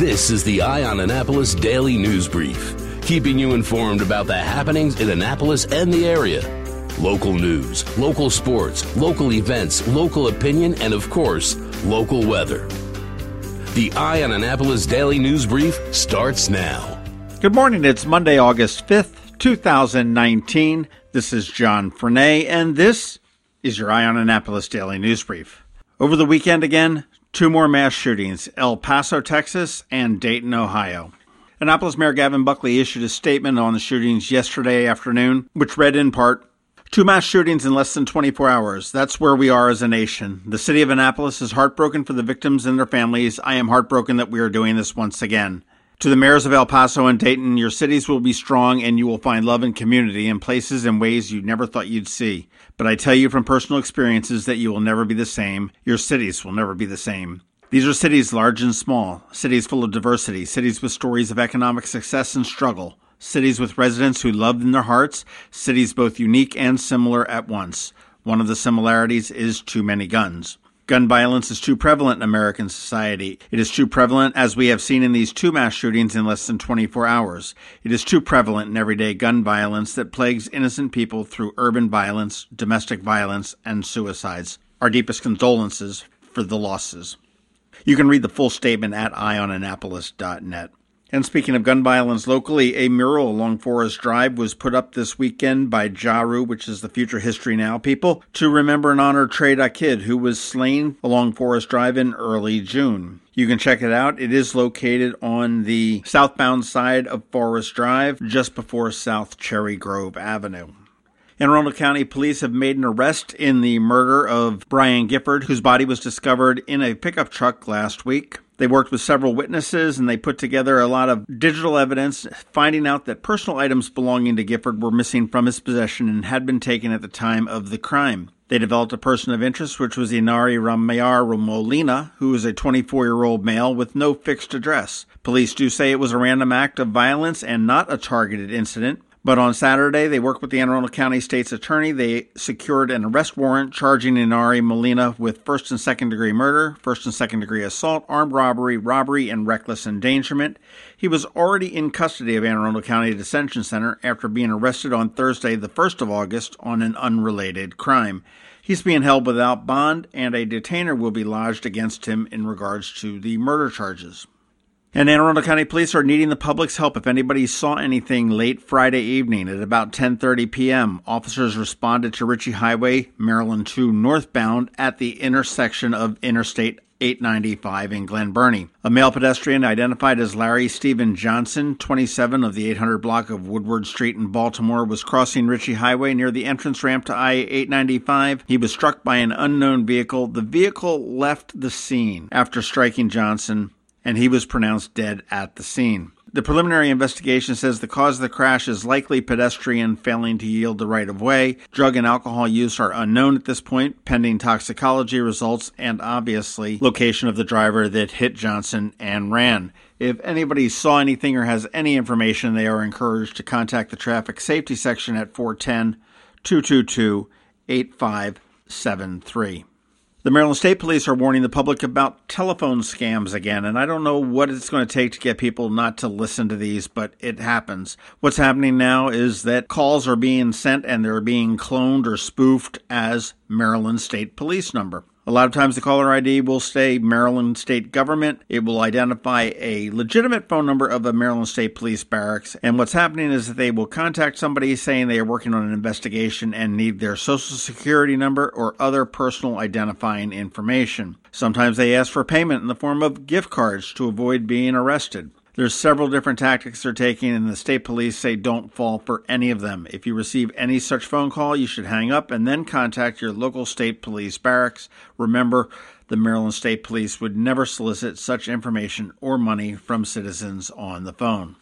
This is the Eye on Annapolis Daily News Brief, keeping you informed about the happenings in Annapolis and the area. Local news, local sports, local events, local opinion, and of course, local weather. The Eye on Annapolis Daily News Brief starts now. Good morning. It's Monday, August 5th, 2019. This is John Fernay, and this is your Eye on Annapolis Daily News Brief. Over the weekend again, two more mass shootings, El Paso, Texas, and Dayton, Ohio. Annapolis Mayor Gavin Buckley issued a statement on the shootings yesterday afternoon, which read in part, "Two mass shootings in less than 24 hours. That's where we are as a nation. The city of Annapolis is heartbroken for the victims and their families. I am heartbroken that we are doing this once again. To the mayors of El Paso and Dayton, your cities will be strong and you will find love and community in places and ways you never thought you'd see. But I tell you from personal experiences that you will never be the same. Your cities will never be the same. These are cities large and small, cities full of diversity, cities with stories of economic success and struggle, cities with residents who love in their hearts, cities both unique and similar at once. One of the similarities is too many guns. Gun violence is too prevalent in American society. It is too prevalent, as we have seen in these two mass shootings in less than 24 hours. It is too prevalent in everyday gun violence that plagues innocent people through urban violence, domestic violence, and suicides. Our deepest condolences for the losses." You can read the full statement at eyeonannapolis.net. And speaking of gun violence locally, a mural along Forest Drive was put up this weekend by JARU, which is the Future History Now people, to remember and honor Tre Da Kid, who was slain along Forest Drive in early June. You can check it out. It is located on the southbound side of Forest Drive, just before South Cherry Grove Avenue. Anne Arundel County Police have made an arrest in the murder of Brian Gifford, whose body was discovered in a pickup truck last week. They worked with several witnesses and they put together a lot of digital evidence, finding out that personal items belonging to Gifford were missing from his possession and had been taken at the time of the crime. They developed a person of interest, which was Inari Ramayar Romolina, who is a 24-year-old male with no fixed address. Police do say it was a random act of violence and not a targeted incident. But on Saturday, they worked with the Anne Arundel County State's Attorney. They secured an arrest warrant charging Inari Molina with first and second degree murder, first and second degree assault, armed robbery, robbery, and reckless endangerment. He was already in custody of Anne Arundel County Detention Center after being arrested on Thursday, the 1st of August, on an unrelated crime. He's being held without bond, and a detainer will be lodged against him in regards to the murder charges. And Anne Arundel County Police are needing the public's help if anybody saw anything late Friday evening at about 10:30 p.m. Officers responded to Ritchie Highway, Maryland 2 northbound at the intersection of Interstate 895 in Glen Burnie. A male pedestrian identified as Larry Stephen Johnson, 27 of the 800 block of Woodward Street in Baltimore, was crossing Ritchie Highway near the entrance ramp to I-895. He was struck by an unknown vehicle. The vehicle left the scene after striking Johnson, and he was pronounced dead at the scene. The preliminary investigation says the cause of the crash is likely pedestrian failing to yield the right-of-way. Drug and alcohol use are unknown at this point, pending toxicology results, and obviously location of the driver that hit Johnson and ran. If anybody saw anything or has any information, they are encouraged to contact the Traffic Safety Section at 410-222-8573. The Maryland State Police are warning the public about telephone scams again, and I don't know what it's going to take to get people not to listen to these, but it happens. What's happening now is that calls are being sent and they're being cloned or spoofed as Maryland State Police number. A lot of times the caller ID will say Maryland State Government. It will identify a legitimate phone number of a Maryland State Police barracks. And what's happening is that they will contact somebody saying they are working on an investigation and need their social security number or other personal identifying information. Sometimes they ask for payment in the form of gift cards to avoid being arrested. There's several different tactics they're taking, and the state police say don't fall for any of them. If you receive any such phone call, you should hang up and then contact your local state police barracks. Remember, the Maryland State Police would never solicit such information or money from citizens on the phone.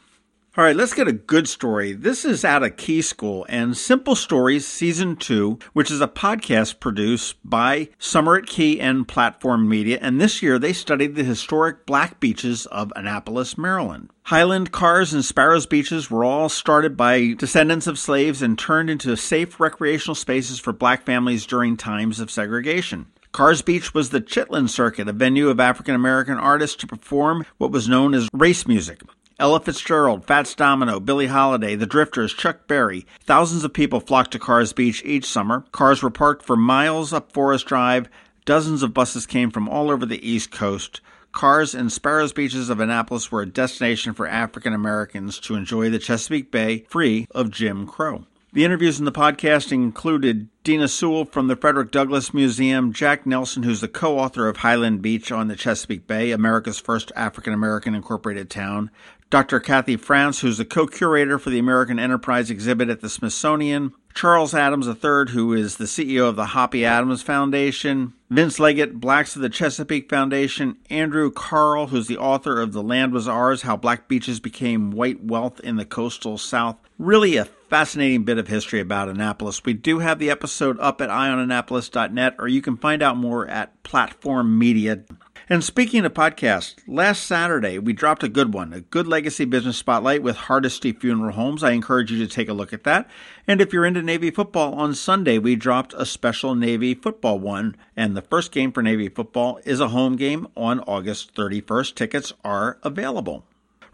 All right, let's get a good story. This is out of Key School and Simple Stories Season 2, which is a podcast produced by Summer at Key and Platform Media. And this year, they studied the historic black beaches of Annapolis, Maryland. Highland, Cars, and Sparrows Beaches were all started by descendants of slaves and turned into safe recreational spaces for black families during times of segregation. Cars Beach was the Chitlin Circuit, a venue of African-American artists to perform what was known as race music. Ella Fitzgerald, Fats Domino, Billie Holiday, The Drifters, Chuck Berry. Thousands of people flocked to Cars Beach each summer. Cars were parked for miles up Forest Drive. Dozens of buses came from all over the East Coast. Cars and Sparrows Beaches of Annapolis were a destination for African Americans to enjoy the Chesapeake Bay free of Jim Crow. The interviews in the podcast included Dina Sewell from the Frederick Douglass Museum, Jack Nelson, who's the co-author of Highland Beach on the Chesapeake Bay, America's first African-American incorporated town, Dr. Kathy France, who's the co-curator for the American Enterprise exhibit at the Smithsonian, Charles Adams III, who is the CEO of the Hoppy Adams Foundation, Vince Leggett, Blacks of the Chesapeake Foundation, Andrew Carl, who's the author of The Land Was Ours, How Black Beaches Became White Wealth in the Coastal South. Really a fascinating bit of history about Annapolis. We do have the episode up at eyeonannapolis.net, or you can find out more at Platform Media. And speaking of podcasts, last Saturday we dropped a good one, a good legacy business spotlight with Hardesty Funeral Homes. I encourage you to take a look at that. And if you're into Navy football, on Sunday we dropped a special Navy football one. And the first game for Navy football is a home game on August 31st. Tickets are available.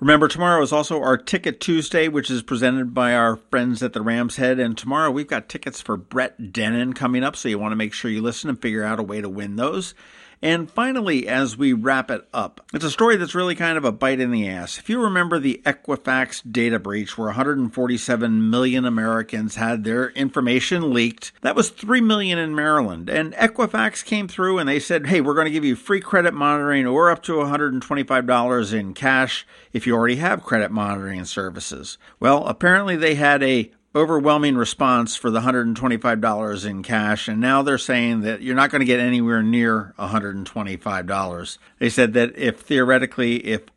Remember, tomorrow is also our Ticket Tuesday, which is presented by our friends at the Ram's Head. And tomorrow we've got tickets for Brett Denon coming up, so you want to make sure you listen and figure out a way to win those. And finally, as we wrap it up, it's a story that's really kind of a bite in the ass. If you remember the Equifax data breach where 147 million Americans had their information leaked, that was 3 million in Maryland. And Equifax came through and they said, hey, we're going to give you free credit monitoring or up to $125 in cash if you already have credit monitoring services. Well, apparently they had a overwhelming response for the $125 in cash, and now they're saying that you're not going to get anywhere near $125. They said that if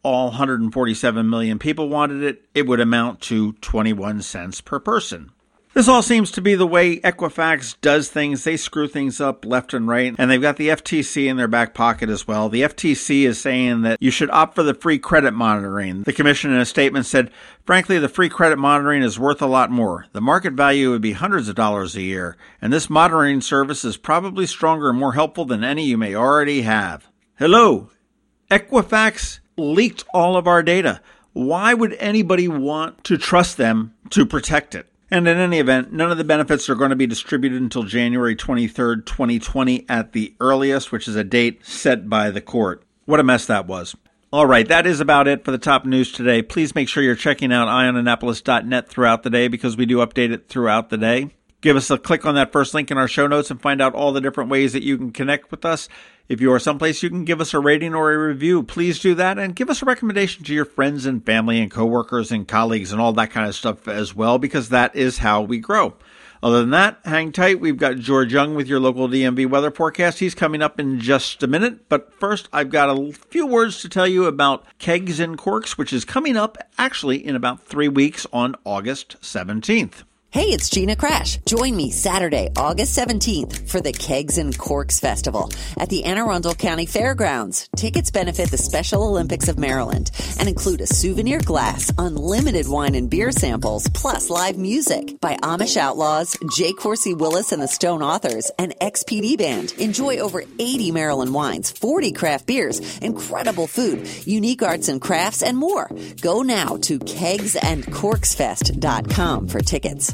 all 147 million people wanted it, it would amount to 21 cents per person. This all seems to be the way Equifax does things. They screw things up left and right, and they've got the FTC in their back pocket as well. The FTC is saying that you should opt for the free credit monitoring. The commission in a statement said, frankly, the free credit monitoring is worth a lot more. The market value would be hundreds of dollars a year, and this monitoring service is probably stronger and more helpful than any you may already have. Hello, Equifax leaked all of our data. Why would anybody want to trust them to protect it? And in any event, none of the benefits are going to be distributed until January 23rd, 2020 at the earliest, which is a date set by the court. What a mess that was. All right, that is about it for the top news today. Please make sure you're checking out eyeonannapolis.net throughout the day because we do update it throughout the day. Give us a click on that first link in our show notes and find out all the different ways that you can connect with us. If you are someplace you can give us a rating or a review, please do that, and give us a recommendation to your friends and family and coworkers and colleagues and all that kind of stuff as well, because that is how we grow. Other than that, hang tight. We've got George Young with your local DMV weather forecast. He's coming up in just a minute. But first, I've got a few words to tell you about Kegs and Corks, which is coming up actually in about 3 weeks on August 17th. Hey, it's Gina Crash. Join me Saturday, August 17th for the Kegs and Corks Festival at the Anne Arundel County Fairgrounds. Tickets benefit the Special Olympics of Maryland and include a souvenir glass, unlimited wine and beer samples, plus live music by Amish Outlaws, Jay Corsi Willis and the Stone Authors, and XPD Band. Enjoy over 80 Maryland wines, 40 craft beers, incredible food, unique arts and crafts, and more. Go now to kegsandcorksfest.com for tickets.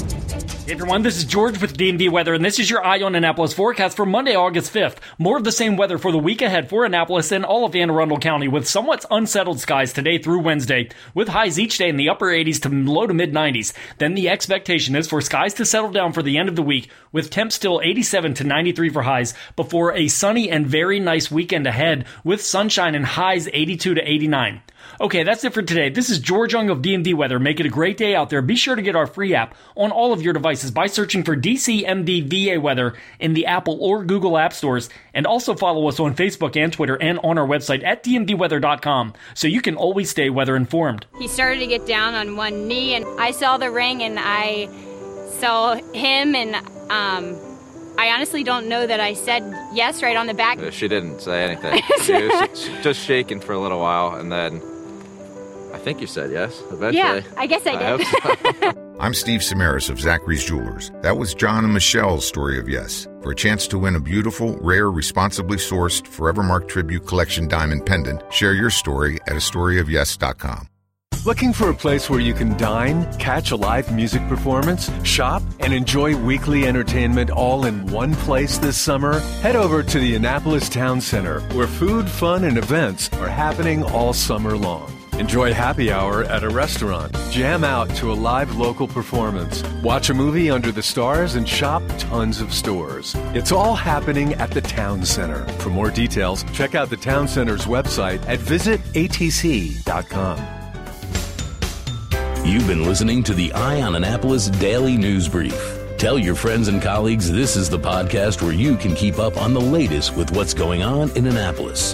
Hey everyone, this is George with DMV Weather, and this is your Eye on Annapolis forecast for Monday, August 5th. More of the same weather for the week ahead for Annapolis and all of Anne Arundel County, with somewhat unsettled skies today through Wednesday, with highs each day in the upper 80s to low to mid 90s. Then the expectation is for skies to settle down for the end of the week, with temps still 87 to 93 for highs, before a sunny and very nice weekend ahead, with sunshine and highs 82 to 89. Okay, that's it for today. This is George Young of DMV Weather. Make it a great day out there. Be sure to get our free app on all of your devices by searching for DCMDVA Weather in the Apple or Google App Stores, and also follow us on Facebook and Twitter and on our website at dmvweather.com so you can always stay weather informed. He started to get down on one knee, and I saw the ring, and I saw him, and I honestly don't know that I said Yes, right on the back. She didn't say anything. She was just shaking for a little while, and then I think you said yes, eventually. Yeah, I guess I did. I hope so. I'm Steve Samaras of Zachary's Jewelers. That was John and Michelle's story of yes, for a chance to win a beautiful, rare, responsibly sourced Forever Mark Tribute Collection diamond pendant. Share your story at astoryofyes.com. Looking for a place where you can dine, catch a live music performance, shop, and enjoy weekly entertainment all in one place this summer? Head over to the Annapolis Town Center, where food, fun, and events are happening all summer long. Enjoy happy hour at a restaurant, jam out to a live local performance, watch a movie under the stars, and shop tons of stores. It's all happening at the Town Center. For more details, check out the Town Center's website at visitatc.com. You've been listening to the Eye on Annapolis Daily News Brief. Tell your friends and colleagues this is the podcast where you can keep up on the latest with what's going on in Annapolis.